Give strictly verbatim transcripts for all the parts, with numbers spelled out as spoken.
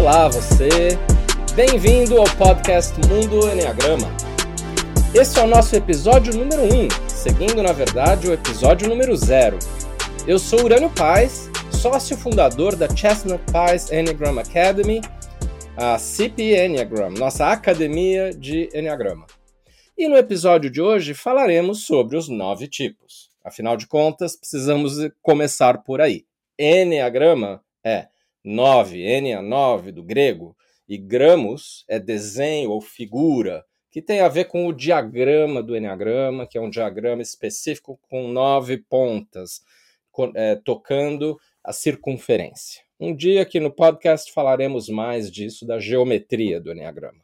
Olá você, bem-vindo ao podcast Mundo Enneagrama. Este é o nosso episódio número um, seguindo na verdade o episódio número zero. Eu sou Urânio Paz, sócio fundador da Chestnut Paes Enneagram Academy, a C P Enneagram, nossa academia de Enneagrama. E no episódio de hoje falaremos sobre os nove tipos. Afinal de contas, precisamos começar por aí. Enneagrama é nove, enia, nove, do grego, e gramos é desenho ou figura, que tem a ver com o diagrama do Enneagrama, que é um diagrama específico com nove pontas, com, é, tocando a circunferência. Um dia aqui no podcast falaremos mais disso, da geometria do Enneagrama.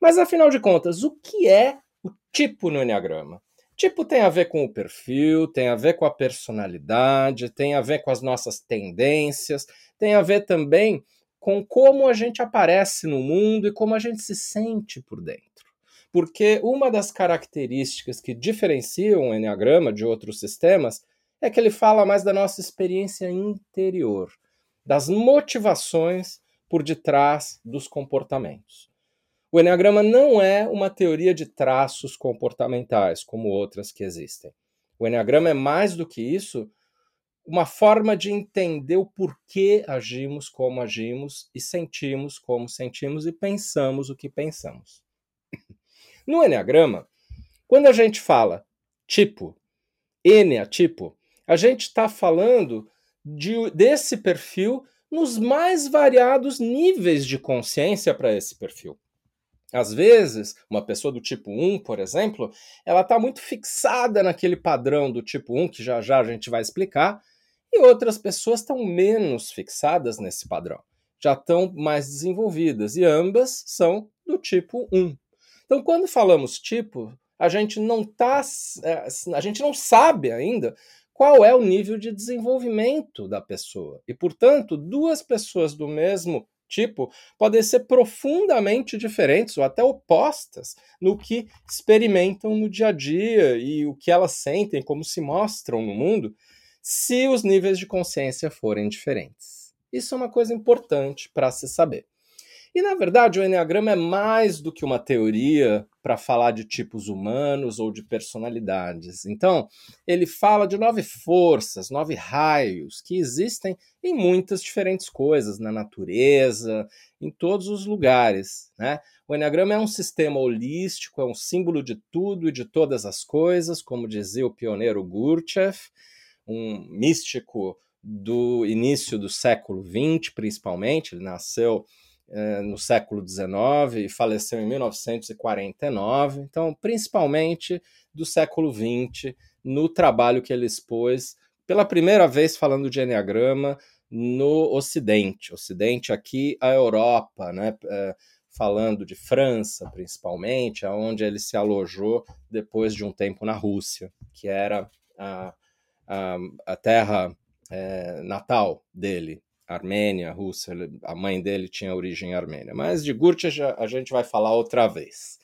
Mas, afinal de contas, o que é o tipo no Enneagrama? Tipo tem a ver com o perfil, tem a ver com a personalidade, tem a ver com as nossas tendências, tem a ver também com como a gente aparece no mundo e como a gente se sente por dentro. Porque uma das características que diferenciam o Enneagrama de outros sistemas é que ele fala mais da nossa experiência interior, das motivações por detrás dos comportamentos. O Enneagrama não é uma teoria de traços comportamentais, como outras que existem. O Enneagrama é mais do que isso, uma forma de entender o porquê agimos como agimos e sentimos como sentimos e pensamos o que pensamos. No Enneagrama, quando a gente fala tipo, eneatipo, a gente está falando de, desse perfil nos mais variados níveis de consciência para esse perfil. Às vezes, uma pessoa do tipo um, por exemplo, ela está muito fixada naquele padrão do tipo um, que já já a gente vai explicar, e outras pessoas estão menos fixadas nesse padrão, já estão mais desenvolvidas, e ambas são do tipo um. Então, quando falamos tipo, a gente não tá, a gente não sabe ainda qual é o nível de desenvolvimento da pessoa, e, portanto, duas pessoas do mesmo tipo podem ser profundamente diferentes ou até opostas no que experimentam no dia a dia e o que elas sentem, como se mostram no mundo, se os níveis de consciência forem diferentes. Isso é uma coisa importante para se saber. E, na verdade, o Enneagrama é mais do que uma teoria para falar de tipos humanos ou de personalidades. Então, ele fala de nove forças, nove raios, que existem em muitas diferentes coisas, na natureza, em todos os lugares, né? O Enneagrama é um sistema holístico, é um símbolo de tudo e de todas as coisas, como dizia o pioneiro Gurdjieff, um místico do início do século vinte, principalmente. Ele nasceu no século dezenove e faleceu em mil novecentos e quarenta e nove, então principalmente do século vinte, no trabalho que ele expôs pela primeira vez falando de Enneagrama no Ocidente, Ocidente aqui a Europa, né? Falando de França principalmente, onde ele se alojou depois de um tempo na Rússia, que era a, a, a terra é, natal dele. Armênia, Rússia, a mãe dele tinha origem armênia, mas de Gurdjieff a gente vai falar outra vez.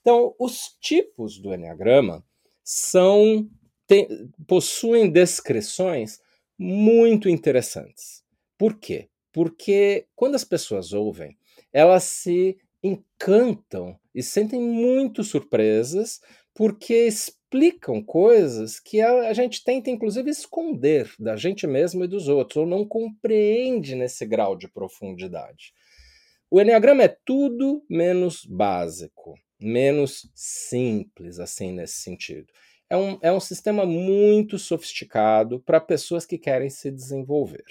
Então, os tipos do Enneagrama são, tem, possuem descrições muito interessantes. Por quê? Porque quando as pessoas ouvem, elas se encantam e sentem muito surpresas porque explicam coisas que a gente tenta, inclusive, esconder da gente mesmo e dos outros, ou não compreende nesse grau de profundidade. O Enneagrama é tudo menos básico, menos simples, assim, nesse sentido. É um, é um sistema muito sofisticado para pessoas que querem se desenvolver.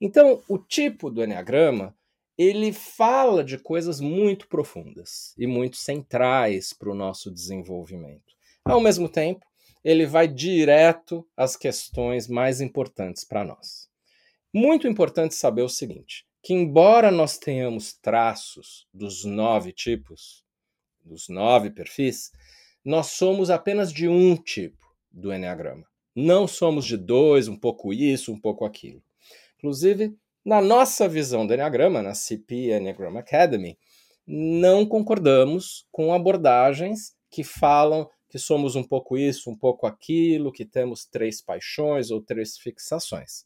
Então, o tipo do Enneagrama, ele fala de coisas muito profundas e muito centrais para o nosso desenvolvimento. Ao mesmo tempo, ele vai direto às questões mais importantes para nós. Muito importante saber o seguinte, que embora nós tenhamos traços dos nove tipos, dos nove perfis, nós somos apenas de um tipo do Enneagrama. Não somos de dois, um pouco isso, um pouco aquilo. Inclusive, na nossa visão do Enneagrama, na C P Enneagram Academy, não concordamos com abordagens que falam que somos um pouco isso, um pouco aquilo, que temos três paixões ou três fixações.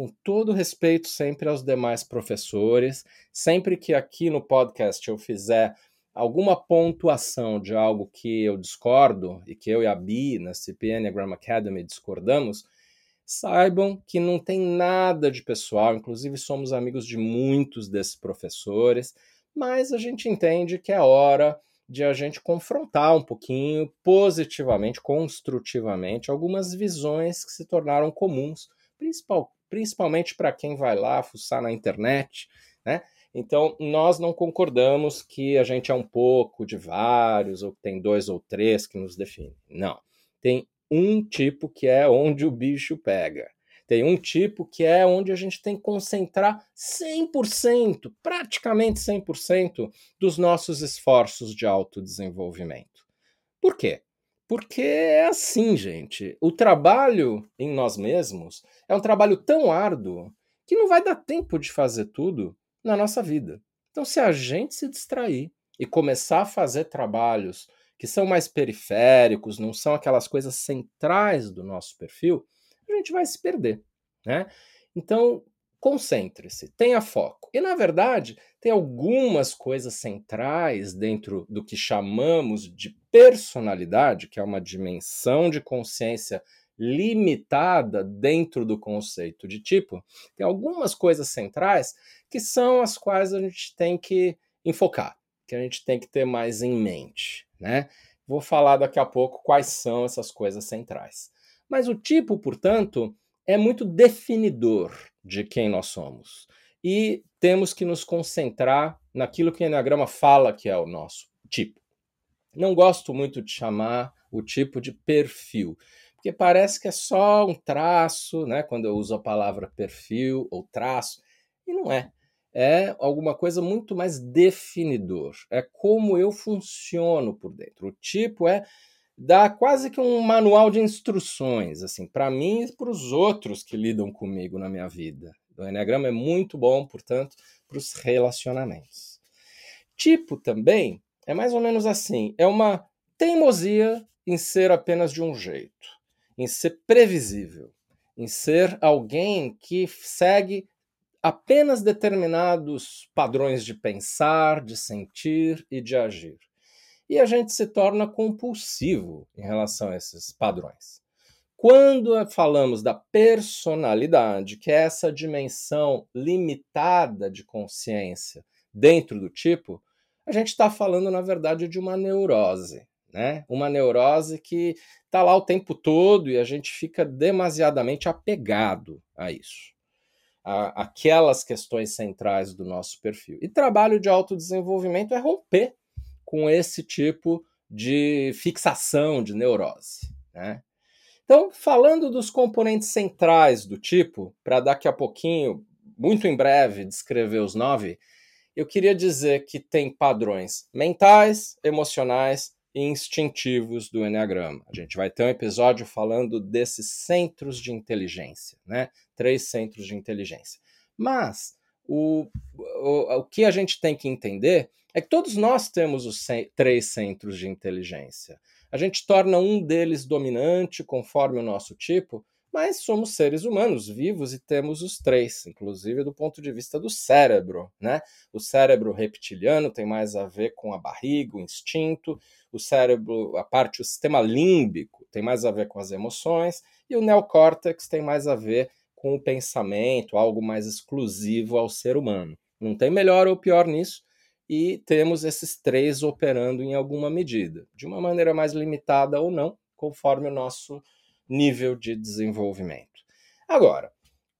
com todo respeito sempre aos demais professores, sempre que aqui no podcast eu fizer alguma pontuação de algo que eu discordo e que eu e a Bi, na C P Enneagram Academy, discordamos, saibam que não tem nada de pessoal, inclusive somos amigos de muitos desses professores, mas a gente entende que é hora de a gente confrontar um pouquinho, positivamente, construtivamente, algumas visões que se tornaram comuns, principal, principalmente para quem vai lá fuçar na internet, né? Então, nós não concordamos que a gente é um pouco de vários, ou que tem dois ou três que nos definem. Não. Tem um tipo que é onde o bicho pega. Tem um tipo que é onde a gente tem que concentrar cem por cento, praticamente cem por cento dos nossos esforços de autodesenvolvimento. Por quê? Porque é assim, gente. O trabalho em nós mesmos é um trabalho tão árduo que não vai dar tempo de fazer tudo na nossa vida. Então, se a gente se distrair e começar a fazer trabalhos que são mais periféricos, não são aquelas coisas centrais do nosso perfil, a gente vai se perder, né? Então, concentre-se, tenha foco. E, na verdade, tem algumas coisas centrais dentro do que chamamos de personalidade, que é uma dimensão de consciência limitada dentro do conceito de tipo. Tem algumas coisas centrais que são as quais a gente tem que enfocar, que a gente tem que ter mais em mente, né? Vou falar daqui a pouco quais são essas coisas centrais. Mas o tipo, portanto, é muito definidor de quem nós somos. E temos que nos concentrar naquilo que o Enneagrama fala que é o nosso tipo. Não gosto muito de chamar o tipo de perfil, porque parece que é só um traço, né? Quando eu uso a palavra perfil ou traço, e não é. É alguma coisa muito mais definidor. É como eu funciono por dentro. O tipo é... dá quase que um manual de instruções, assim, para mim e para os outros que lidam comigo na minha vida. O Enneagrama é muito bom, portanto, para os relacionamentos. Tipo também é mais ou menos assim, é uma teimosia em ser apenas de um jeito, em ser previsível, em ser alguém que segue apenas determinados padrões de pensar, de sentir e de agir. E a gente se torna compulsivo em relação a esses padrões. Quando falamos da personalidade, que é essa dimensão limitada de consciência dentro do tipo, a gente está falando, na verdade, de uma neurose, né? Uma neurose que está lá o tempo todo e a gente fica demasiadamente apegado a isso, a aquelas questões centrais do nosso perfil. E trabalho de autodesenvolvimento é romper com esse tipo de fixação de neurose, né? Então, falando dos componentes centrais do tipo, para daqui a pouquinho, muito em breve, descrever os nove, eu queria dizer que tem padrões mentais, emocionais e instintivos do Enneagrama. A gente vai ter um episódio falando desses centros de inteligência, né? Três centros de inteligência. Mas o, o, o que a gente tem que entender é que todos nós temos os ce- três centros de inteligência. A gente torna um deles dominante conforme o nosso tipo, mas somos seres humanos vivos e temos os três, inclusive do ponto de vista do cérebro, né? O cérebro reptiliano tem mais a ver com a barriga, o instinto, o cérebro, a parte, o sistema límbico tem mais a ver com as emoções e o neocórtex tem mais a ver com o pensamento, algo mais exclusivo ao ser humano. Não tem melhor ou pior nisso, e temos esses três operando em alguma medida, de uma maneira mais limitada ou não, conforme o nosso nível de desenvolvimento. Agora,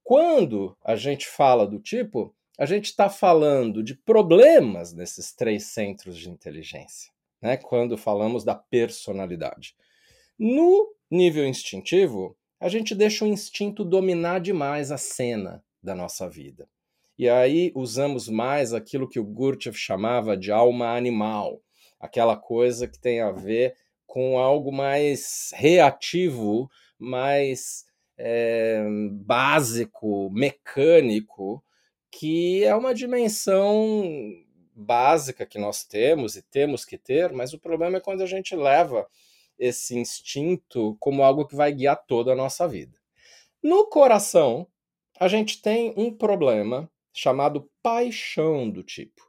quando a gente fala do tipo, a gente está falando de problemas nesses três centros de inteligência, né? Quando falamos da personalidade. No nível instintivo, a gente deixa o instinto dominar demais a cena da nossa vida. E aí usamos mais aquilo que o Gurdjieff chamava de alma animal, aquela coisa que tem a ver com algo mais reativo, mais é, básico, mecânico, que é uma dimensão básica que nós temos e temos que ter, mas o problema é quando a gente leva esse instinto como algo que vai guiar toda a nossa vida. No coração, a gente tem um problema chamado paixão do tipo,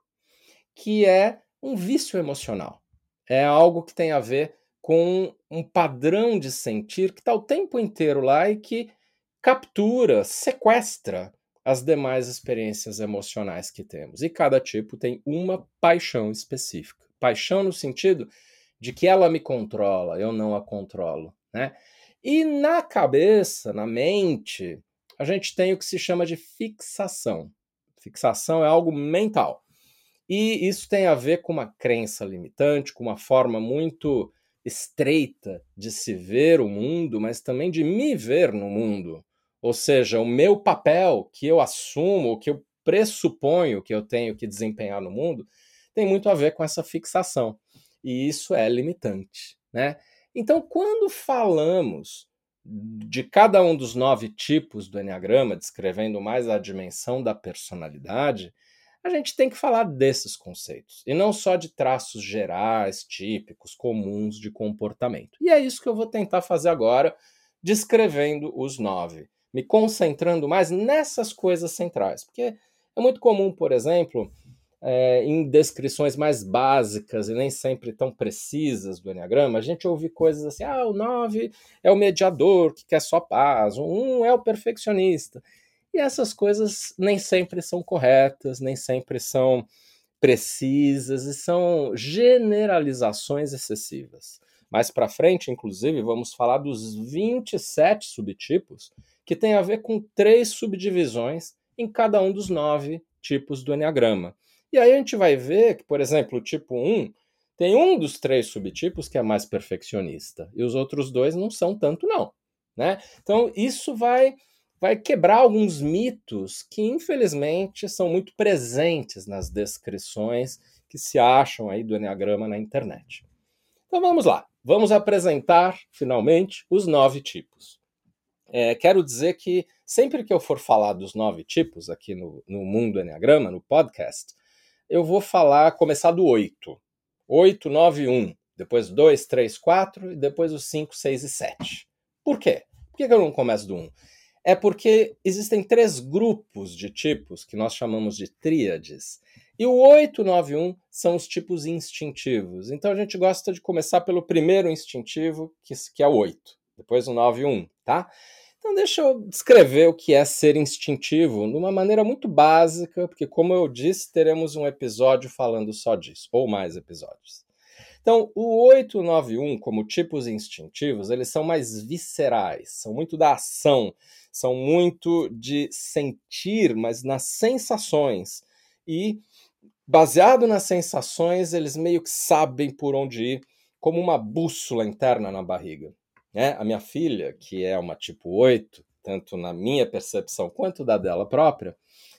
que é um vício emocional. É algo que tem a ver com um padrão de sentir que está o tempo inteiro lá e que captura, sequestra as demais experiências emocionais que temos. E cada tipo tem uma paixão específica. Paixão no sentido de que ela me controla, eu não a controlo, né? E na cabeça, na mente, a gente tem o que se chama de fixação. Fixação é algo mental. E isso tem a ver com uma crença limitante, com uma forma muito estreita de se ver o mundo, mas também de me ver no mundo. Ou seja, o meu papel que eu assumo, que eu pressuponho que eu tenho que desempenhar no mundo, tem muito a ver com essa fixação. E isso é limitante, né? Então, quando falamos de cada um dos nove tipos do Enneagrama, descrevendo mais a dimensão da personalidade, a gente tem que falar desses conceitos, e não só de traços gerais, típicos, comuns de comportamento. E é isso que eu vou tentar fazer agora, descrevendo os nove, me concentrando mais nessas coisas centrais, porque é muito comum, por exemplo, é, em descrições mais básicas e nem sempre tão precisas do Enneagrama, a gente ouve coisas assim, ah, o nove é o mediador que quer só paz, o um é o perfeccionista. E essas coisas nem sempre são corretas, nem sempre são precisas e são generalizações excessivas. Mais para frente, inclusive, vamos falar dos vinte e sete subtipos que tem a ver com três subdivisões em cada um dos nove tipos do Enneagrama. E aí a gente vai ver que, por exemplo, o tipo um tem um dos três subtipos que é mais perfeccionista e os outros dois não são tanto não, né? Então isso vai... vai quebrar alguns mitos que, infelizmente, são muito presentes nas descrições que se acham aí do Enneagrama na internet. Então vamos lá, vamos apresentar, finalmente, os nove tipos. É, quero dizer que sempre que eu for falar dos nove tipos aqui no, no Mundo Enneagrama, no podcast, eu vou falar, começar do oito. oito, nove, um, depois dois, três, quatro, e depois os cinco, seis e sete. Por quê? Por que eu não começo do um? É porque existem três grupos de tipos que nós chamamos de tríades. E o oito, nove, um são os tipos instintivos. Então a gente gosta de começar pelo primeiro instintivo, que, que é o oito. Depois o nove, um, tá? Então deixa eu descrever o que é ser instintivo de uma maneira muito básica, porque como eu disse, teremos um episódio falando só disso, ou mais episódios. Então, o oito, nove, um, como tipos instintivos, eles são mais viscerais, são muito da ação, são muito de sentir, mas nas sensações. E, baseado nas sensações, eles meio que sabem por onde ir, como uma bússola interna na barriga, né? A minha filha, que é uma tipo oito, tanto na minha percepção quanto da dela própria,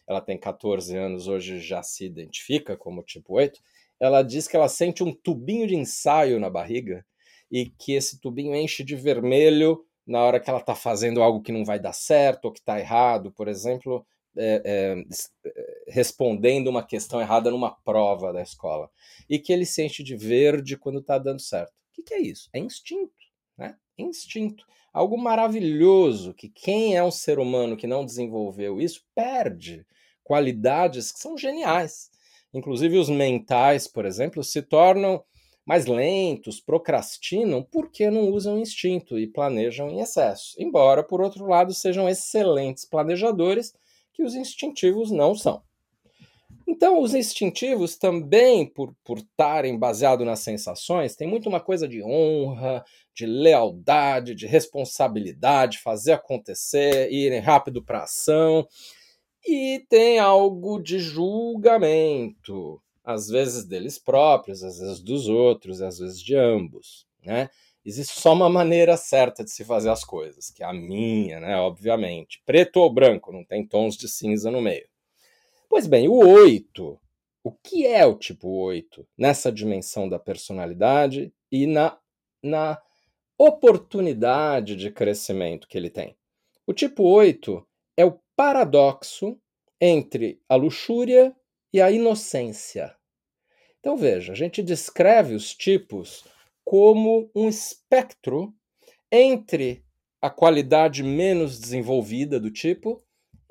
ela tem catorze anos, hoje já se identifica como tipo oito, ela diz que ela sente um tubinho de ensaio na barriga e que esse tubinho enche de vermelho na hora que ela está fazendo algo que não vai dar certo ou que está errado, por exemplo, é, é, respondendo uma questão errada numa prova da escola. E que ele se enche de verde quando está dando certo. O que, que é isso? É instinto, né? Instinto. Algo maravilhoso que quem é um ser humano que não desenvolveu isso perde qualidades que são geniais. Inclusive os mentais, por exemplo, se tornam mais lentos, procrastinam porque não usam instinto e planejam em excesso. Embora, por outro lado, sejam excelentes planejadores que os instintivos não são. Então, os instintivos também, por estarem baseados nas sensações, tem muito uma coisa de honra, de lealdade, de responsabilidade, fazer acontecer, irem rápido para a ação. E tem algo de julgamento, às vezes deles próprios, às vezes dos outros, às vezes de ambos, né? Existe só uma maneira certa de se fazer as coisas, que é a minha, né? Obviamente. Preto ou branco, não tem tons de cinza no meio. Pois bem, o oito. O que é o tipo oito nessa dimensão da personalidade e na, na oportunidade de crescimento que ele tem? O tipo oito é o paradoxo entre a luxúria e a inocência. Então veja, a gente descreve os tipos como um espectro entre a qualidade menos desenvolvida do tipo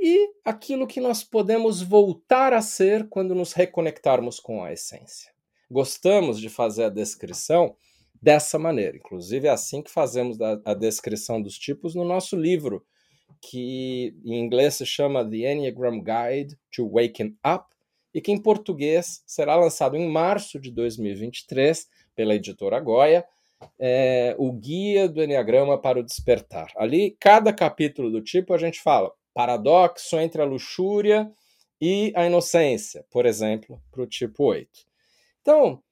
e aquilo que nós podemos voltar a ser quando nos reconectarmos com a essência. Gostamos de fazer a descrição dessa maneira. Inclusive, é assim que fazemos a descrição dos tipos no nosso livro, que em inglês se chama The Enneagram Guide to Waking Up, e que em português será lançado em março de dois mil e vinte e três pela editora Goia, é, o Guia do Enneagrama para o Despertar. Ali, cada capítulo do tipo, a gente fala paradoxo entre a luxúria e a inocência, por exemplo, para o tipo oito. Então,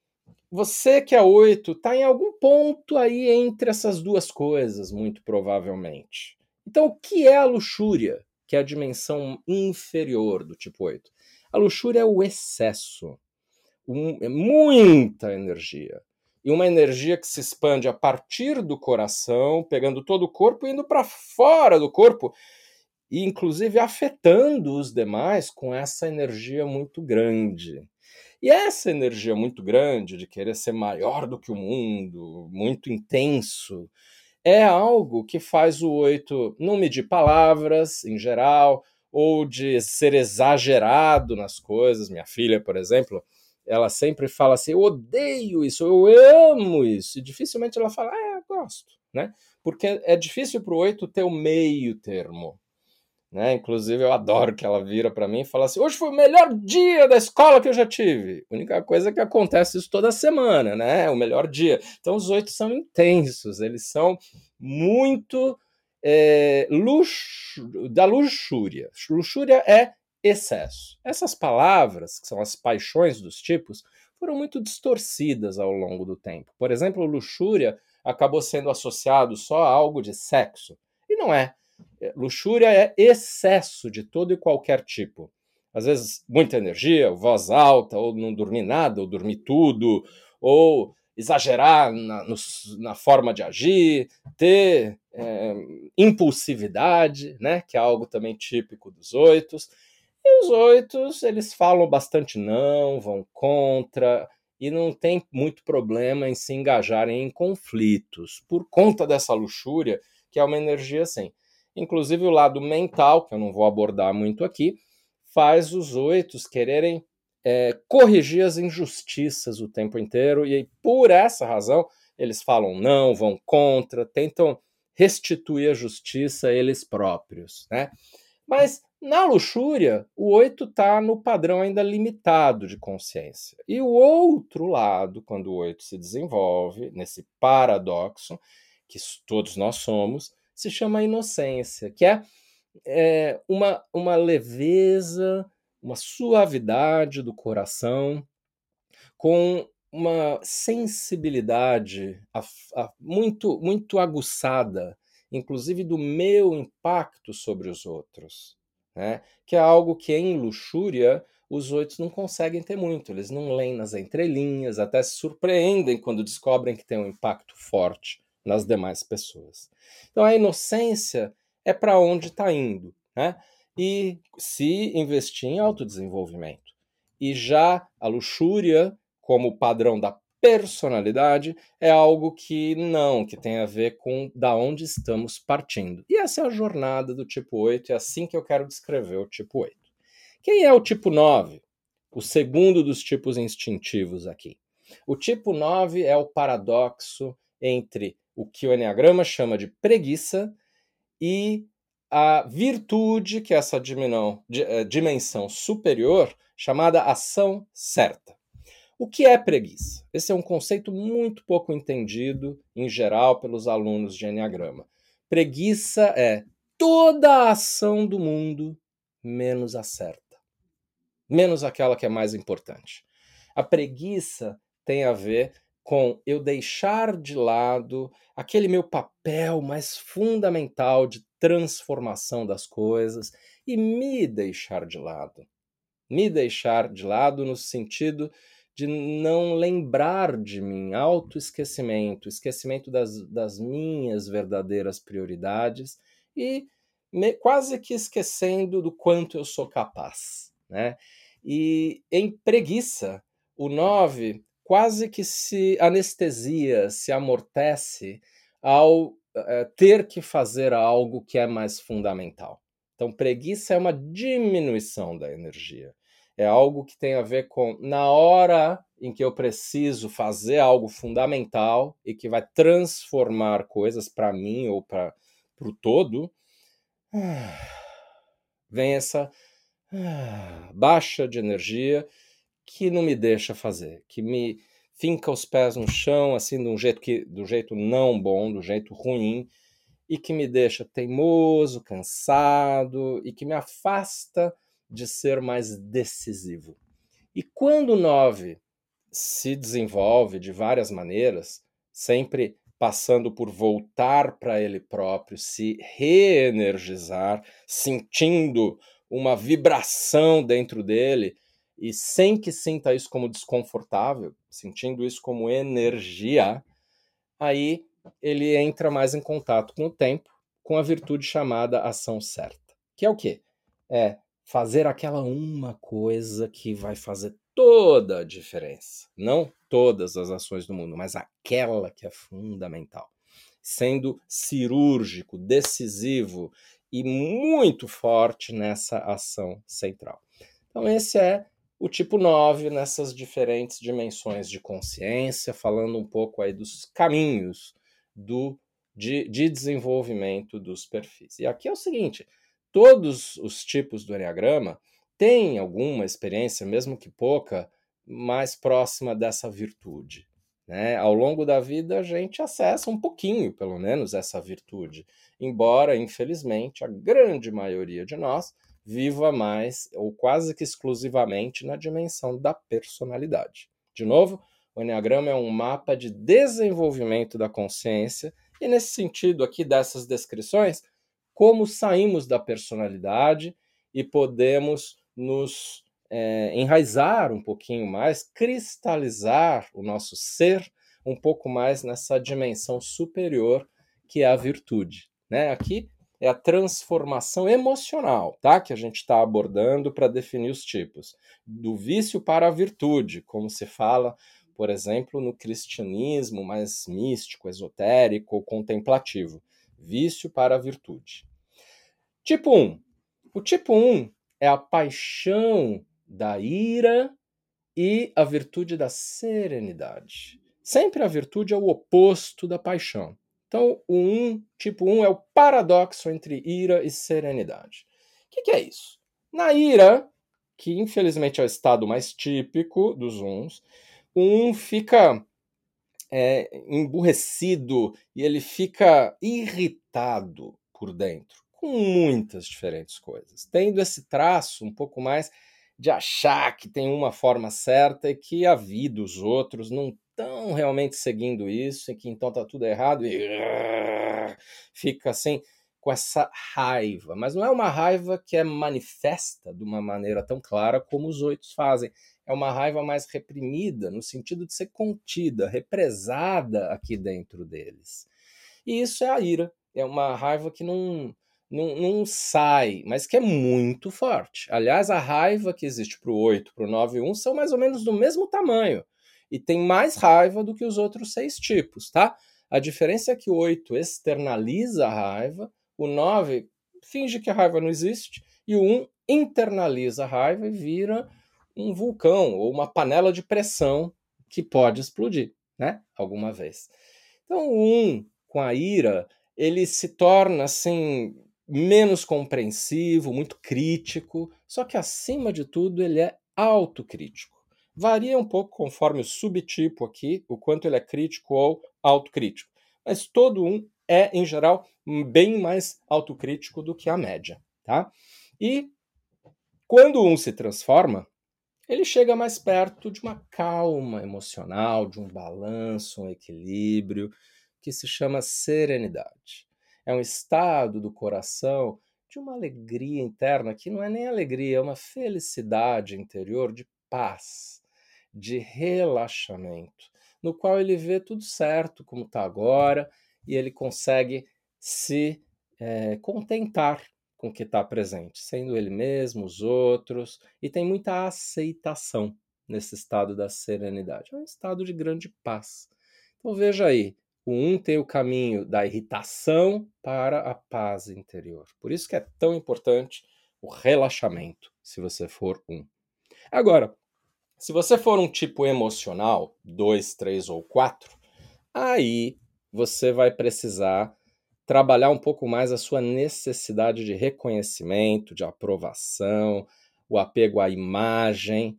você que é oito está em algum ponto aí entre essas duas coisas, muito provavelmente. Então, o que é a luxúria, que é a dimensão inferior do tipo oito? A luxúria é o excesso, um, é muita energia. E uma energia que se expande a partir do coração, pegando todo o corpo e indo para fora do corpo, e inclusive afetando os demais com essa energia muito grande. E essa energia muito grande, de querer ser maior do que o mundo, muito intenso, é algo que faz o oito não medir palavras, em geral, ou de ser exagerado nas coisas. Minha filha, por exemplo, ela sempre fala assim, eu odeio isso, eu amo isso. E dificilmente ela fala, ah, eu gosto. Né? Porque é difícil para o oito ter o meio termo. Né? Inclusive, eu adoro que ela vira para mim e fala assim, hoje foi o melhor dia da escola que eu já tive. A única coisa é que acontece isso toda semana, né? O melhor dia. Então, os oito são intensos, eles são muito é, luxu... da luxúria. Luxúria é excesso. Essas palavras, que são as paixões dos tipos, foram muito distorcidas ao longo do tempo. Por exemplo, luxúria acabou sendo associado só a algo de sexo. E não é. Luxúria é excesso de todo e qualquer tipo. Às vezes, muita energia, voz alta, ou não dormir nada, ou dormir tudo, ou exagerar na, no, na forma de agir, ter é, impulsividade, né, que é algo também típico dos oitos. E os oitos, eles falam bastante não, vão contra, e não tem muito problema em se engajarem em conflitos, por conta dessa luxúria, que é uma energia assim. Inclusive o lado mental, que eu não vou abordar muito aqui, faz os oitos quererem é, corrigir as injustiças o tempo inteiro, e aí, por essa razão eles falam não, vão contra, tentam restituir a justiça a eles próprios. Né? Mas na luxúria, o oito está no padrão ainda limitado de consciência. E o outro lado, quando o oito se desenvolve, nesse paradoxo que todos nós somos, se chama inocência, que é, é uma, uma leveza, uma suavidade do coração, com uma sensibilidade a, a, muito, muito aguçada, inclusive do meu impacto sobre os outros, né? Que é algo que em luxúria os oitos não conseguem ter muito, eles não leem nas entrelinhas, até se surpreendem quando descobrem que tem um impacto forte nas demais pessoas. Então a inocência é para onde está indo, né? E se investir em autodesenvolvimento. E já a luxúria, como padrão da personalidade, é algo que não, que tem a ver com da onde estamos partindo. E essa é a jornada do tipo oito, é assim que eu quero descrever o tipo oito. Quem é o tipo nove? O segundo dos tipos instintivos aqui. O tipo nove é o paradoxo entre o que o Enneagrama chama de preguiça e a virtude, que é essa dimensão superior, chamada ação certa. O que é preguiça? Esse é um conceito muito pouco entendido, em geral, pelos alunos de Enneagrama. Preguiça é toda a ação do mundo menos a certa, menos aquela que é mais importante. A preguiça tem a ver com eu deixar de lado aquele meu papel mais fundamental de transformação das coisas e me deixar de lado. Me deixar de lado no sentido de não lembrar de mim, autoesquecimento, esquecimento das, das minhas verdadeiras prioridades e me, quase que esquecendo do quanto eu sou capaz. Né? E em preguiça, o nove quase que se anestesia, se amortece ao é, ter que fazer algo que é mais fundamental. Então, preguiça é uma diminuição da energia. É algo que tem a ver com, na hora em que eu preciso fazer algo fundamental e que vai transformar coisas para mim ou para o todo, vem essa baixa de energia que não me deixa fazer, que me finca os pés no chão, assim, de um jeito que, do jeito não bom, do jeito ruim, e que me deixa teimoso, cansado, e que me afasta de ser mais decisivo. E quando o nove se desenvolve de várias maneiras, sempre passando por voltar para ele próprio, se reenergizar, sentindo uma vibração dentro dele, e sem que sinta isso como desconfortável, sentindo isso como energia, aí ele entra mais em contato com o tempo, com a virtude chamada ação certa. Que é o quê? É fazer aquela uma coisa que vai fazer toda a diferença. Não todas as ações do mundo, mas aquela que é fundamental. Sendo cirúrgico, decisivo e muito forte nessa ação central. Então esse é o tipo nove nessas diferentes dimensões de consciência, falando um pouco aí dos caminhos do, de, de desenvolvimento dos perfis. E aqui é o seguinte... Todos os tipos do Enneagrama têm alguma experiência, mesmo que pouca, mais próxima dessa virtude, né? Ao longo da vida, a gente acessa um pouquinho, pelo menos, essa virtude. Embora, infelizmente, a grande maioria de nós viva mais ou quase que exclusivamente na dimensão da personalidade. De novo, o Enneagrama é um mapa de desenvolvimento da consciência e, nesse sentido aqui dessas descrições, como saímos da personalidade e podemos nos é, enraizar um pouquinho mais, cristalizar o nosso ser um pouco mais nessa dimensão superior que é a virtude, né? Aqui é a transformação emocional, tá? Que a gente está abordando para definir os tipos. Do vício para a virtude, como se fala, por exemplo, no cristianismo mais místico, esotérico ou contemplativo. Vício para a virtude. Tipo um. O tipo um é a paixão da ira e a virtude da serenidade. Sempre a virtude é o oposto da paixão. Então, o um, tipo um é o paradoxo entre ira e serenidade. O que, que é isso? Na ira, que infelizmente é o estado mais típico dos uns, o um fica... É emburrecido e ele fica irritado por dentro, com muitas diferentes coisas. Tendo esse traço um pouco mais de achar que tem uma forma certa e que a vida dos outros não estão realmente seguindo isso e que então está tudo errado e fica assim com essa raiva. Mas não é uma raiva que é manifesta de uma maneira tão clara como os oitos fazem. É uma raiva mais reprimida, no sentido de ser contida, represada aqui dentro deles. E isso é a ira. É uma raiva que não, não, não sai, mas que é muito forte. Aliás, a raiva que existe para o oito, para o nove e um são mais ou menos do mesmo tamanho. E tem mais raiva do que os outros seis tipos, tá? A diferença é que o oito externaliza a raiva, o nove finge que a raiva não existe, e o um internaliza a raiva e vira... um vulcão ou uma panela de pressão que pode explodir, né? Alguma vez. Então, o um, com a ira, ele se torna, assim, menos compreensivo, muito crítico, só que, acima de tudo, ele é autocrítico. Varia um pouco conforme o subtipo aqui, o quanto ele é crítico ou autocrítico. Mas todo um é, em geral, bem mais autocrítico do que a média, tá? E quando um se transforma, ele chega mais perto de uma calma emocional, de um balanço, um equilíbrio, que se chama serenidade. É um estado do coração de uma alegria interna, que não é nem alegria, é uma felicidade interior de paz, de relaxamento, no qual ele vê tudo certo como está agora e ele consegue se é, contentar com o que está presente, sendo ele mesmo, os outros, e tem muita aceitação nesse estado da serenidade. É um estado de grande paz. Então veja aí, O um tem o caminho da irritação para a paz interior. Por isso que é tão importante o relaxamento, se você for um. Agora, se você for um tipo emocional, dois, três ou quatro, aí você vai precisar trabalhar um pouco mais a sua necessidade de reconhecimento, de aprovação, o apego à imagem.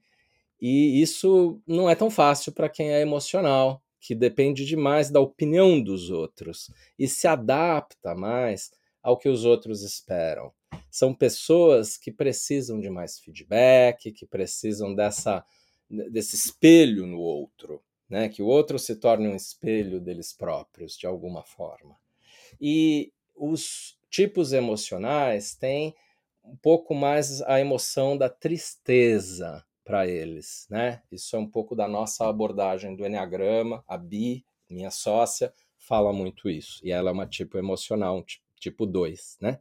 E isso não é tão fácil para quem é emocional, que depende demais da opinião dos outros e se adapta mais ao que os outros esperam. São pessoas que precisam de mais feedback, que precisam dessa, desse espelho no outro, né? Que o outro se torne um espelho deles próprios, de alguma forma. E os tipos emocionais têm um pouco mais a emoção da tristeza para eles, né? Isso é um pouco da nossa abordagem do Enneagrama. A Bi, minha sócia, fala muito isso. E ela é uma tipo emocional, um tipo dois, né?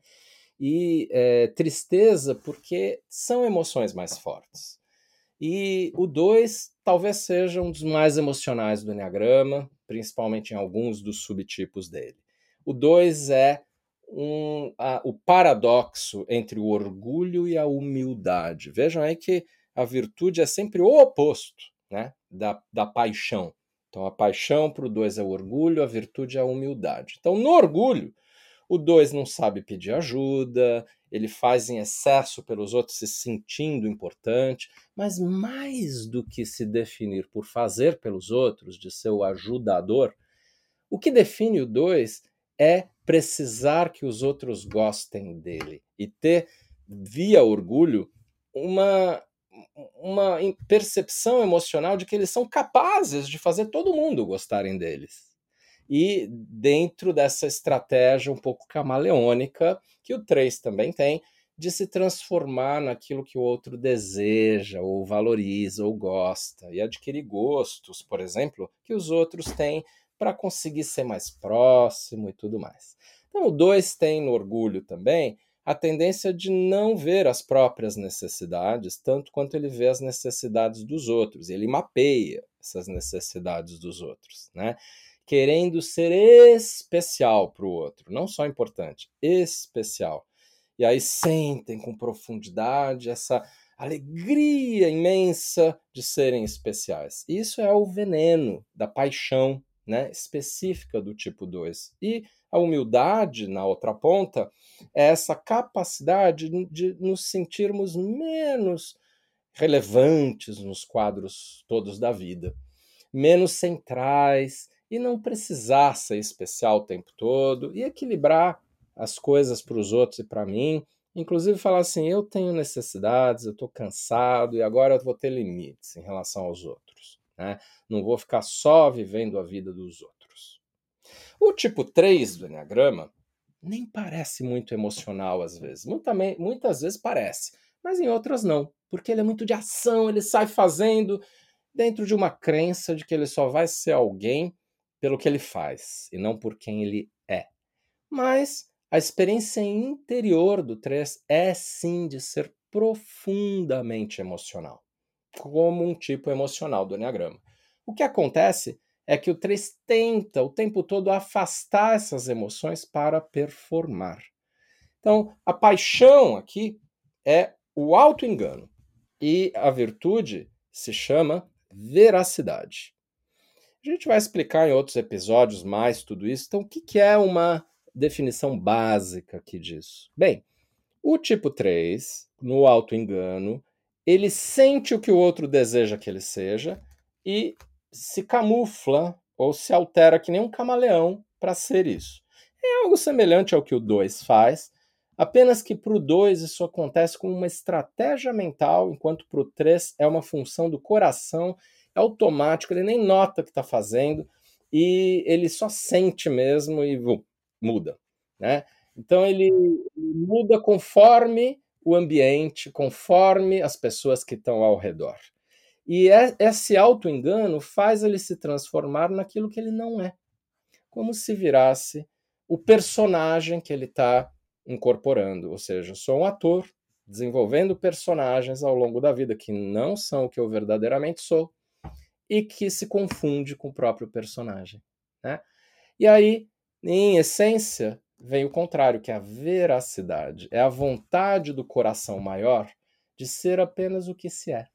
E é, tristeza porque são emoções mais fortes. E o dois talvez seja um dos mais emocionais do Enneagrama, principalmente em alguns dos subtipos dele. O dois é um, a, o paradoxo entre o orgulho e a humildade. Vejam aí que a virtude é sempre o oposto, né, da, da paixão. Então, a paixão para o dois é o orgulho, a virtude é a humildade. Então, no orgulho, o dois não sabe pedir ajuda, ele faz em excesso pelos outros se sentindo importante, mas mais do que se definir por fazer pelos outros, de ser o ajudador, o que define o dois é precisar que os outros gostem dele e ter, via orgulho, uma... uma percepção emocional de que eles são capazes de fazer todo mundo gostarem deles. E dentro dessa estratégia um pouco camaleônica, que o três também tem, de se transformar naquilo que o outro deseja, ou valoriza, ou gosta, e adquirir gostos, por exemplo, que os outros têm para conseguir ser mais próximo e tudo mais. Então o dois tem no orgulho também a tendência de não ver as próprias necessidades, tanto quanto ele vê as necessidades dos outros. Ele mapeia essas necessidades dos outros, né? Querendo ser especial para o outro, não só importante, especial. E aí sentem com profundidade essa alegria imensa de serem especiais. Isso é o veneno da paixão, né, específica do tipo dois. E a humildade, na outra ponta, é essa capacidade de nos sentirmos menos relevantes nos quadros todos da vida, menos centrais, e não precisar ser especial o tempo todo, e equilibrar as coisas para os outros e para mim, inclusive falar assim, eu tenho necessidades, eu estou cansado, e agora eu vou ter limites em relação aos outros. Né? Não vou ficar só vivendo a vida dos outros. O tipo três do Enneagrama nem parece muito emocional às vezes. Muita, muitas vezes parece, mas em outras não, porque ele é muito de ação, ele sai fazendo dentro de uma crença de que ele só vai ser alguém pelo que ele faz e não por quem ele é. Mas a experiência interior do três é sim de ser profundamente emocional, como um tipo emocional do Enneagrama. O que acontece é que o três tenta o tempo todo afastar essas emoções para performar. Então, a paixão aqui é o auto-engano e a virtude se chama veracidade. A gente vai explicar em outros episódios mais tudo isso. Então, o que é uma definição básica aqui disso? Bem, o tipo três, no auto-engano, ele sente o que o outro deseja que ele seja e se camufla ou se altera que nem um camaleão para ser isso. É algo semelhante ao que o dois faz, apenas que para o dois isso acontece como uma estratégia mental, enquanto para o três é uma função do coração, é automático, ele nem nota o que está fazendo e ele só sente mesmo e uh, muda. Né? Então ele muda conforme o ambiente, conforme as pessoas que estão ao redor. E esse auto-engano faz ele se transformar naquilo que ele não é, como se virasse o personagem que ele está incorporando, ou seja, eu sou um ator desenvolvendo personagens ao longo da vida que não são o que eu verdadeiramente sou e que se confunde com o próprio personagem, né? E aí, em essência, vem o contrário, que é a veracidade. É a vontade do coração maior de ser apenas o que se é,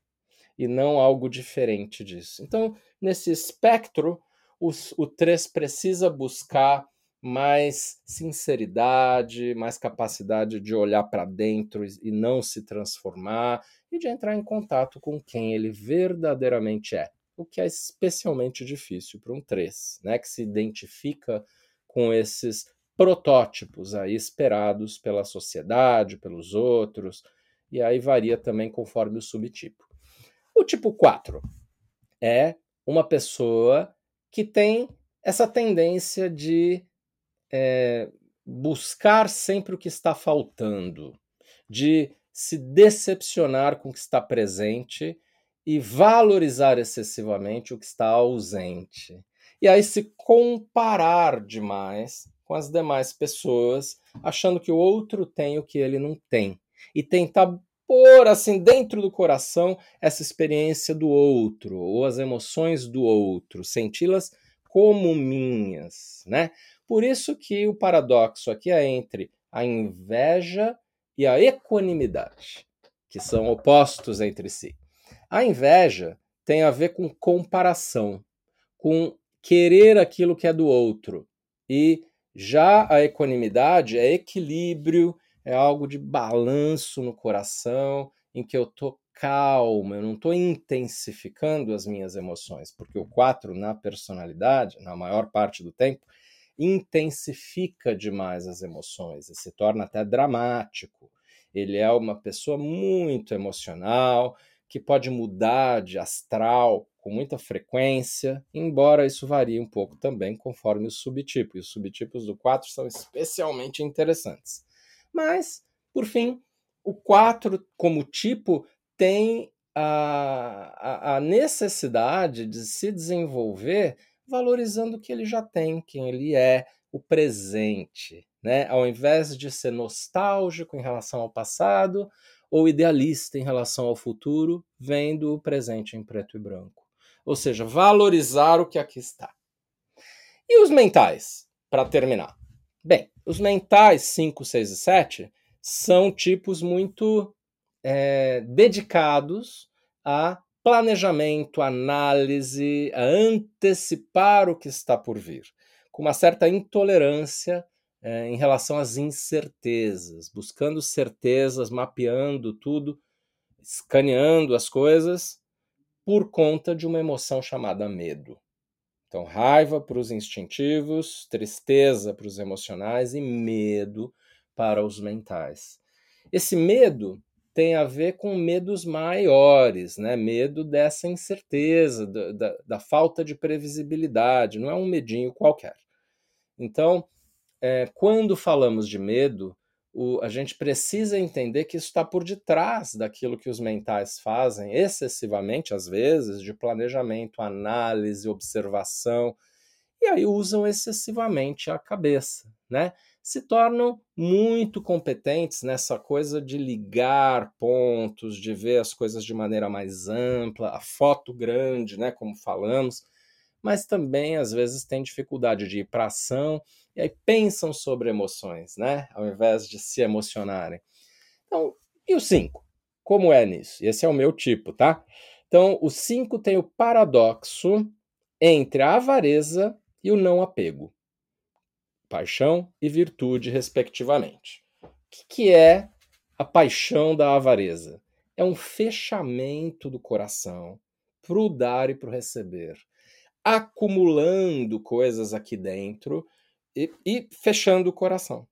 e não algo diferente disso. Então, nesse espectro, os, o três precisa buscar mais sinceridade, mais capacidade de olhar para dentro e não se transformar, e de entrar em contato com quem ele verdadeiramente é, o que é especialmente difícil para um três, né, que se identifica com esses protótipos aí esperados pela sociedade, pelos outros, e aí varia também conforme o subtipo. O tipo quatro é uma pessoa que tem essa tendência de é, buscar sempre o que está faltando, de se decepcionar com o que está presente e valorizar excessivamente o que está ausente. E aí se comparar demais com as demais pessoas, achando que o outro tem o que ele não tem. E tentar pôr assim dentro do coração essa experiência do outro, ou as emoções do outro, senti-las como minhas, né? Por isso que o paradoxo aqui é entre a inveja e a equanimidade, que são opostos entre si. A inveja tem a ver com comparação, com querer aquilo que é do outro. E já a equanimidade é equilíbrio, é algo de balanço no coração, em que eu estou calmo, eu não estou intensificando as minhas emoções, porque o quatro na personalidade, na maior parte do tempo, intensifica demais as emoções e se torna até dramático. Ele é uma pessoa muito emocional, que pode mudar de astral com muita frequência, embora isso varie um pouco também conforme o subtipo. E os subtipos do quatro são especialmente interessantes. Mas, por fim, o quatro como tipo tem a, a, a necessidade de se desenvolver valorizando o que ele já tem, quem ele é, o presente, né? Ao invés de ser nostálgico em relação ao passado, ou idealista em relação ao futuro, vendo o presente em preto e branco. Ou seja, valorizar o que aqui está. E os mentais, para terminar? Bem, os mentais cinco, seis e sete são tipos muito é, dedicados a planejamento, análise, a antecipar o que está por vir, com uma certa intolerância É, em relação às incertezas, buscando certezas, mapeando tudo, escaneando as coisas por conta de uma emoção chamada medo. Então, raiva para os instintivos, tristeza para os emocionais e medo para os mentais. Esse medo tem a ver com medos maiores, né? Medo dessa incerteza, da, da, da falta de previsibilidade, não é um medinho qualquer. Então, É, quando falamos de medo, o, a gente precisa entender que isso está por detrás daquilo que os mentais fazem excessivamente, às vezes, de planejamento, análise, observação, e aí usam excessivamente a cabeça, né? Se tornam muito competentes nessa coisa de ligar pontos, de ver as coisas de maneira mais ampla, a foto grande, né, como falamos, mas também, às vezes, têm dificuldade de ir para a ação e aí pensam sobre emoções, né? Ao invés de se emocionarem. Então, e o cinco? Como é nisso? Esse é o meu tipo, tá? Então, o cinco tem o paradoxo entre a avareza e o não apego. Paixão e virtude, respectivamente. O que é a paixão da avareza? É um fechamento do coração para o dar e para o receber, acumulando coisas aqui dentro e, e fechando o coração.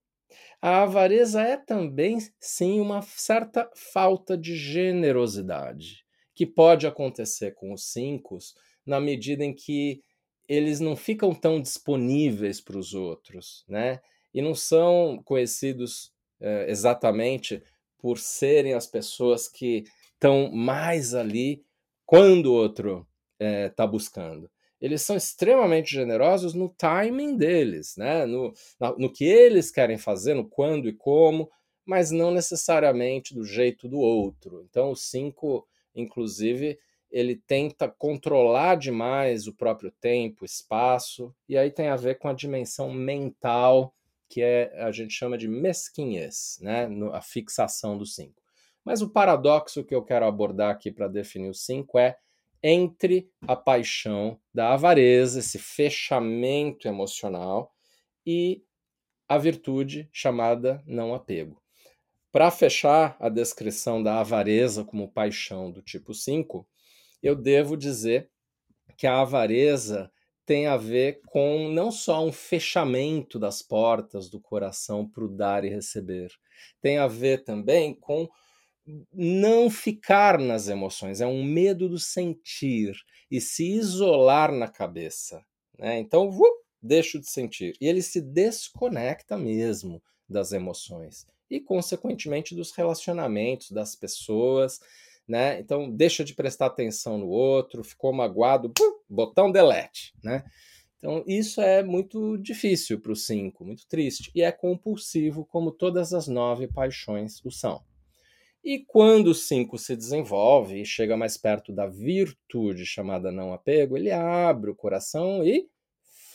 A avareza é também, sim, uma certa falta de generosidade, que pode acontecer com os cinco na medida em que eles não ficam tão disponíveis para os outros, né? E não são conhecidos eh, exatamente por serem as pessoas que estão mais ali quando o outro está eh, buscando. Eles são extremamente generosos no timing deles, né? no, no que eles querem fazer, no quando e como, mas não necessariamente do jeito do outro. Então, o cinco, inclusive, ele tenta controlar demais o próprio tempo, espaço, e aí tem a ver com a dimensão mental, que é, a gente chama de mesquinhez, né? A fixação do cinco. Mas o paradoxo que eu quero abordar aqui para definir o cinco é entre a paixão da avareza, esse fechamento emocional, e a virtude chamada não apego. Para fechar a descrição da avareza como paixão do tipo cinco, eu devo dizer que a avareza tem a ver com não só um fechamento das portas do coração para o dar e receber, tem a ver também com não ficar nas emoções, é um medo do sentir e se isolar na cabeça, né? Então, uh, deixo de sentir. E ele se desconecta mesmo das emoções e, consequentemente, dos relacionamentos, das pessoas, né? Então, deixa de prestar atenção no outro, ficou magoado, pum, botão delete, né? Então, isso é muito difícil para o cinco, muito triste, e é compulsivo, como todas as nove paixões o são. E quando o cinco se desenvolve e chega mais perto da virtude chamada não apego, ele abre o coração e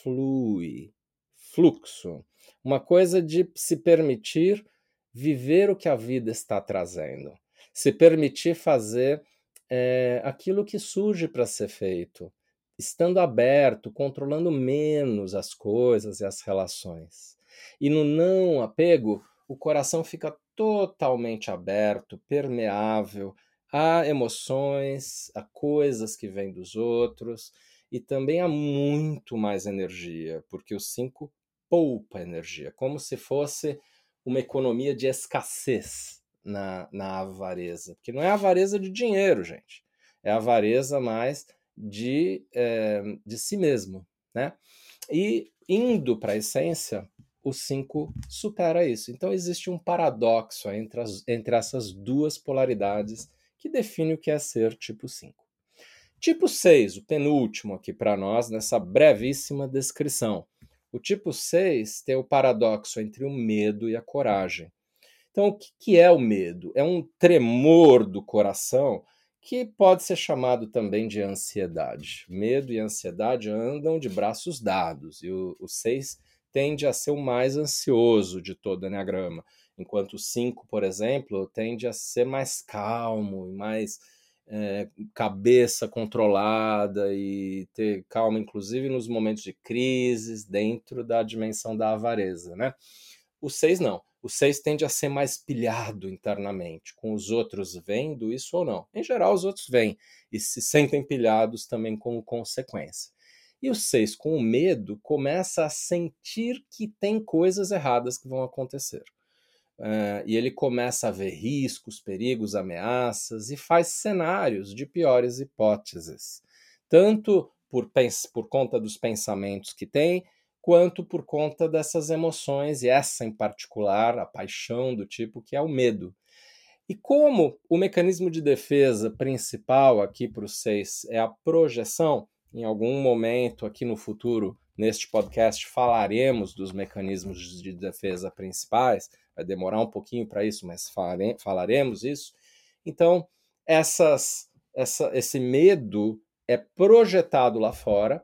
flui, fluxo. Uma coisa de se permitir viver o que a vida está trazendo. Se permitir fazer é, aquilo que surge para ser feito, estando aberto, controlando menos as coisas e as relações. E no não apego, o coração fica totalmente aberto, permeável a emoções, a coisas que vêm dos outros, e também há muito mais energia, porque o cinco poupa energia, como se fosse uma economia de escassez. Na, na avareza, porque não é avareza de dinheiro, gente, é avareza mais de, é, de si mesmo, né? E indo para a essência, o cinco supera isso. Então existe um paradoxo entre, as, entre essas duas polaridades que define o que é ser tipo cinco. Tipo seis, o penúltimo aqui para nós, nessa brevíssima descrição. O tipo seis tem o paradoxo entre o medo e a coragem. Então, o que é o medo? É um tremor do coração que pode ser chamado também de ansiedade. Medo e ansiedade andam de braços dados, e o seis tende a ser o mais ansioso de todo o Enneagrama, enquanto o cinco, por exemplo, tende a ser mais calmo, mais é, cabeça controlada e ter calma, inclusive, nos momentos de crises, dentro da dimensão da avareza, né? O seis não. O seis tende a ser mais pilhado internamente, com os outros vendo isso ou não. Em geral, os outros veem e se sentem pilhados também como consequência. E o seis, com o medo, começa a sentir que tem coisas erradas que vão acontecer. Uh, e ele começa a ver riscos, perigos, ameaças e faz cenários de piores hipóteses. Tanto por, pens- por conta dos pensamentos que tem, quanto por conta dessas emoções, e essa em particular, a paixão do tipo, que é o medo. E como o mecanismo de defesa principal aqui para os seis é a projeção, em algum momento aqui no futuro, neste podcast, falaremos dos mecanismos de defesa principais, vai demorar um pouquinho para isso, mas falare- falaremos isso. Então, essas, essa, esse medo é projetado lá fora,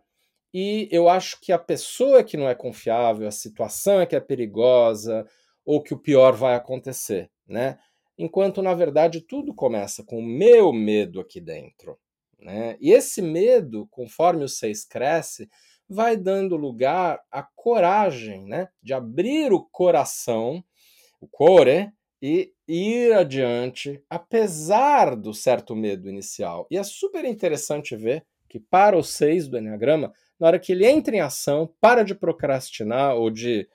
e eu acho que a pessoa é que não é confiável, a situação é que é perigosa, ou que o pior vai acontecer, né? Enquanto, na verdade, tudo começa com o meu medo aqui dentro, né? E esse medo, conforme o seis cresce, vai dando lugar à coragem, né? De abrir o coração, o core, e ir adiante, apesar do certo medo inicial. E é super interessante ver que, para o seis do Enneagrama, na hora que ele entra em ação, para de procrastinar ou de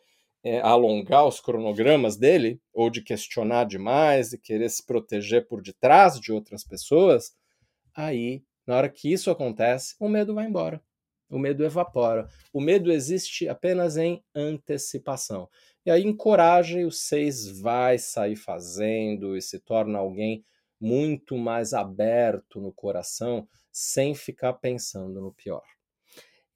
é, alongar os cronogramas dele, ou de questionar demais e querer se proteger por detrás de outras pessoas, aí, na hora que isso acontece, o medo vai embora, o medo evapora. O medo existe apenas em antecipação. E aí, em coragem, o seis vai sair fazendo e se torna alguém muito mais aberto no coração, sem ficar pensando no pior.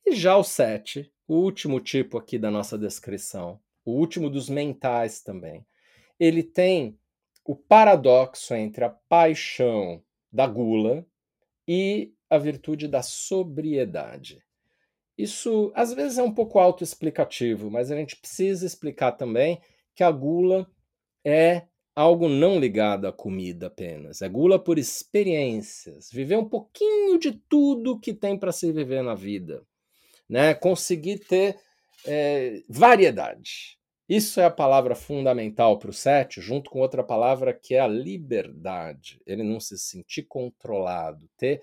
E já o sete, o último tipo aqui da nossa descrição, o último dos mentais também, ele tem o paradoxo entre a paixão da gula e a virtude da sobriedade. Isso, às vezes, é um pouco autoexplicativo, mas a gente precisa explicar também que a gula é algo não ligado à comida apenas. É gula por experiências, viver um pouquinho de tudo que tem para se viver na vida, né? Conseguir ter é, variedade. Isso é a palavra fundamental para o sete, junto com outra palavra que é a liberdade. Ele não se sentir controlado, ter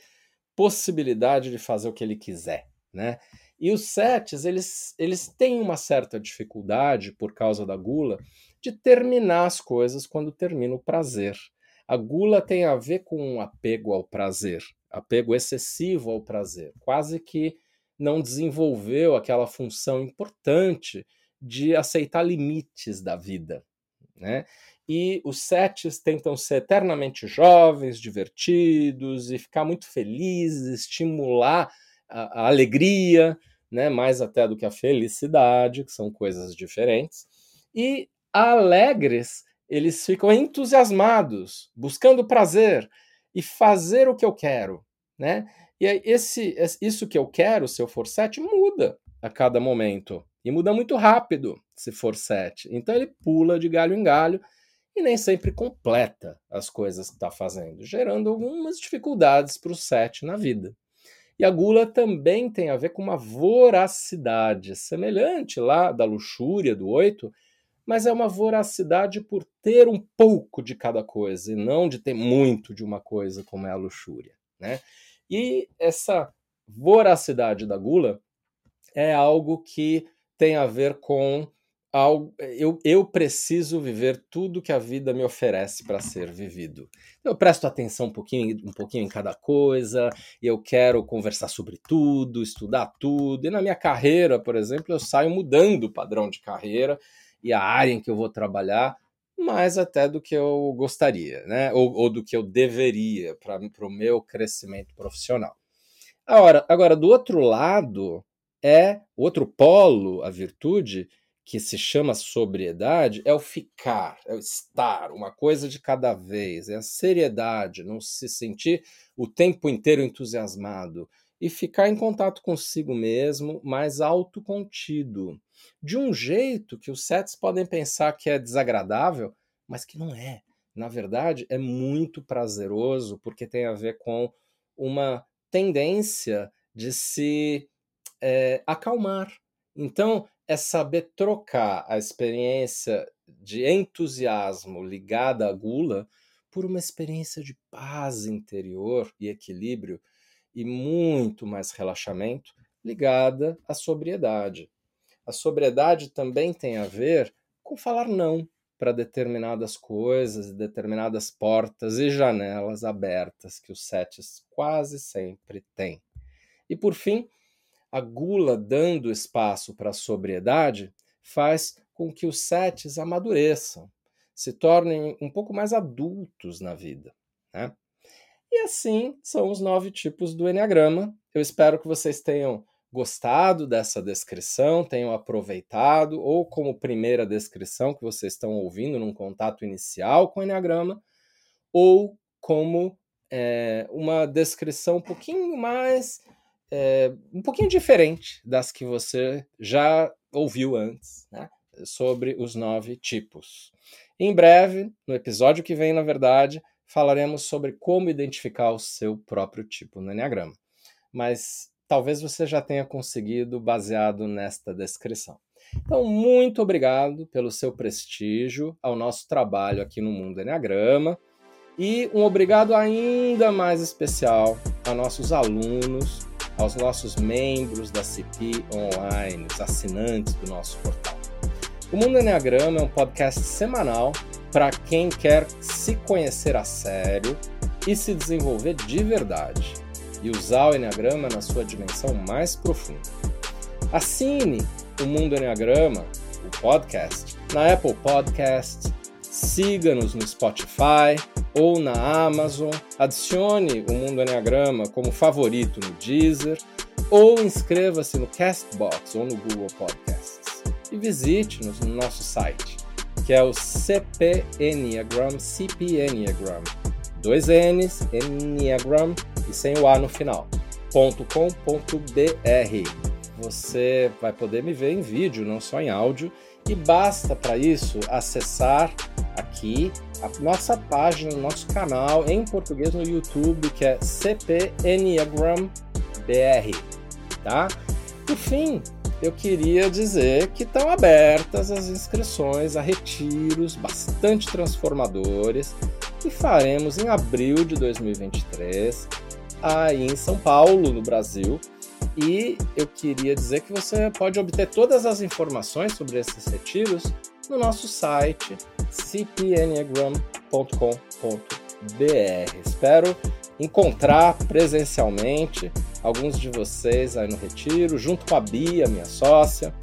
possibilidade de fazer o que ele quiser, né? E os setes, eles, eles têm uma certa dificuldade, por causa da gula, de terminar as coisas quando termina o prazer. A gula tem a ver com um apego ao prazer, apego excessivo ao prazer, quase que não desenvolveu aquela função importante de aceitar limites da vida, né? E os setes tentam ser eternamente jovens, divertidos e ficar muito felizes, estimular a, a alegria, né? Mais até do que a felicidade, que são coisas diferentes. E alegres, eles ficam entusiasmados, buscando prazer e fazer o que eu quero, né? E esse, isso que eu quero, se eu for sete, muda a cada momento. E muda muito rápido se for sete. Então ele pula de galho em galho e nem sempre completa as coisas que está fazendo, gerando algumas dificuldades para o sete na vida. E a gula também tem a ver com uma voracidade, semelhante lá da luxúria do oito, mas é uma voracidade por ter um pouco de cada coisa e não de ter muito de uma coisa como é a luxúria, né? E essa voracidade da gula é algo que tem a ver com algo, eu, eu preciso viver tudo que a vida me oferece para ser vivido. Eu presto atenção um pouquinho, um pouquinho em cada coisa, eu quero conversar sobre tudo, estudar tudo. E na minha carreira, por exemplo, eu saio mudando o padrão de carreira e a área em que eu vou trabalhar mais até do que eu gostaria, né? ou, ou do que eu deveria para o meu crescimento profissional. Agora, agora, do outro lado... É outro polo, a virtude, que se chama sobriedade, é o ficar, é o estar, uma coisa de cada vez, é a seriedade, não se sentir o tempo inteiro entusiasmado e ficar em contato consigo mesmo, mais autocontido, de um jeito que os setes podem pensar que é desagradável, mas que não é. Na verdade, é muito prazeroso, porque tem a ver com uma tendência de se... É, acalmar. Então, é saber trocar a experiência de entusiasmo ligada à gula por uma experiência de paz interior e equilíbrio e muito mais relaxamento ligada à sobriedade. A sobriedade também tem a ver com falar não para determinadas coisas e determinadas portas e janelas abertas que os setes quase sempre têm. E, por fim, a gula dando espaço para a sobriedade faz com que os setes amadureçam, se tornem um pouco mais adultos na vida, né? E assim são os nove tipos do Enneagrama. Eu espero que vocês tenham gostado dessa descrição, tenham aproveitado, ou como primeira descrição que vocês estão ouvindo num contato inicial com o Enneagrama, ou como é, uma descrição um pouquinho mais... É, um pouquinho diferente das que você já ouviu antes, né? Sobre os nove tipos. Em breve, no episódio que vem, na verdade, falaremos sobre como identificar o seu próprio tipo no Enneagrama. Mas talvez você já tenha conseguido baseado nesta descrição. Então, muito obrigado pelo seu prestígio ao nosso trabalho aqui no Mundo Enneagrama. E um obrigado ainda mais especial a nossos alunos, aos nossos membros da C P Online, os assinantes do nosso portal. O Mundo Enneagrama é um podcast semanal para quem quer se conhecer a sério e se desenvolver de verdade e usar o Enneagrama na sua dimensão mais profunda. Assine o Mundo Enneagrama, o podcast, na Apple Podcasts, siga-nos no Spotify ou na Amazon, adicione o Mundo Enneagrama como favorito no Deezer ou inscreva-se no Castbox ou no Google Podcasts. E visite-nos no nosso site, que é o C P Enneagram, C P Enneagram, dois N's, Enneagram e sem o A no final, ponto com ponto b r. Você vai poder me ver em vídeo, não só em áudio, e basta para isso acessar aqui a nossa página, nosso canal em português no YouTube, que é C P Enneagram B R, tá? Por fim, eu queria dizer que estão abertas as inscrições a retiros bastante transformadores que faremos em abril de dois mil e vinte e três, aí em São Paulo, no Brasil. E eu queria dizer que você pode obter todas as informações sobre esses retiros no nosso site c p enneagram ponto com ponto b r. Espero encontrar presencialmente alguns de vocês aí no retiro, junto com a Bia, minha sócia.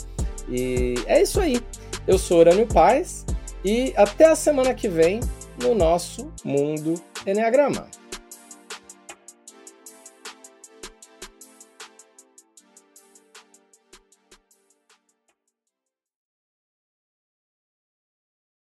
E é isso aí. Eu sou Urânio Paz e até a semana que vem no nosso Mundo Enneagrama.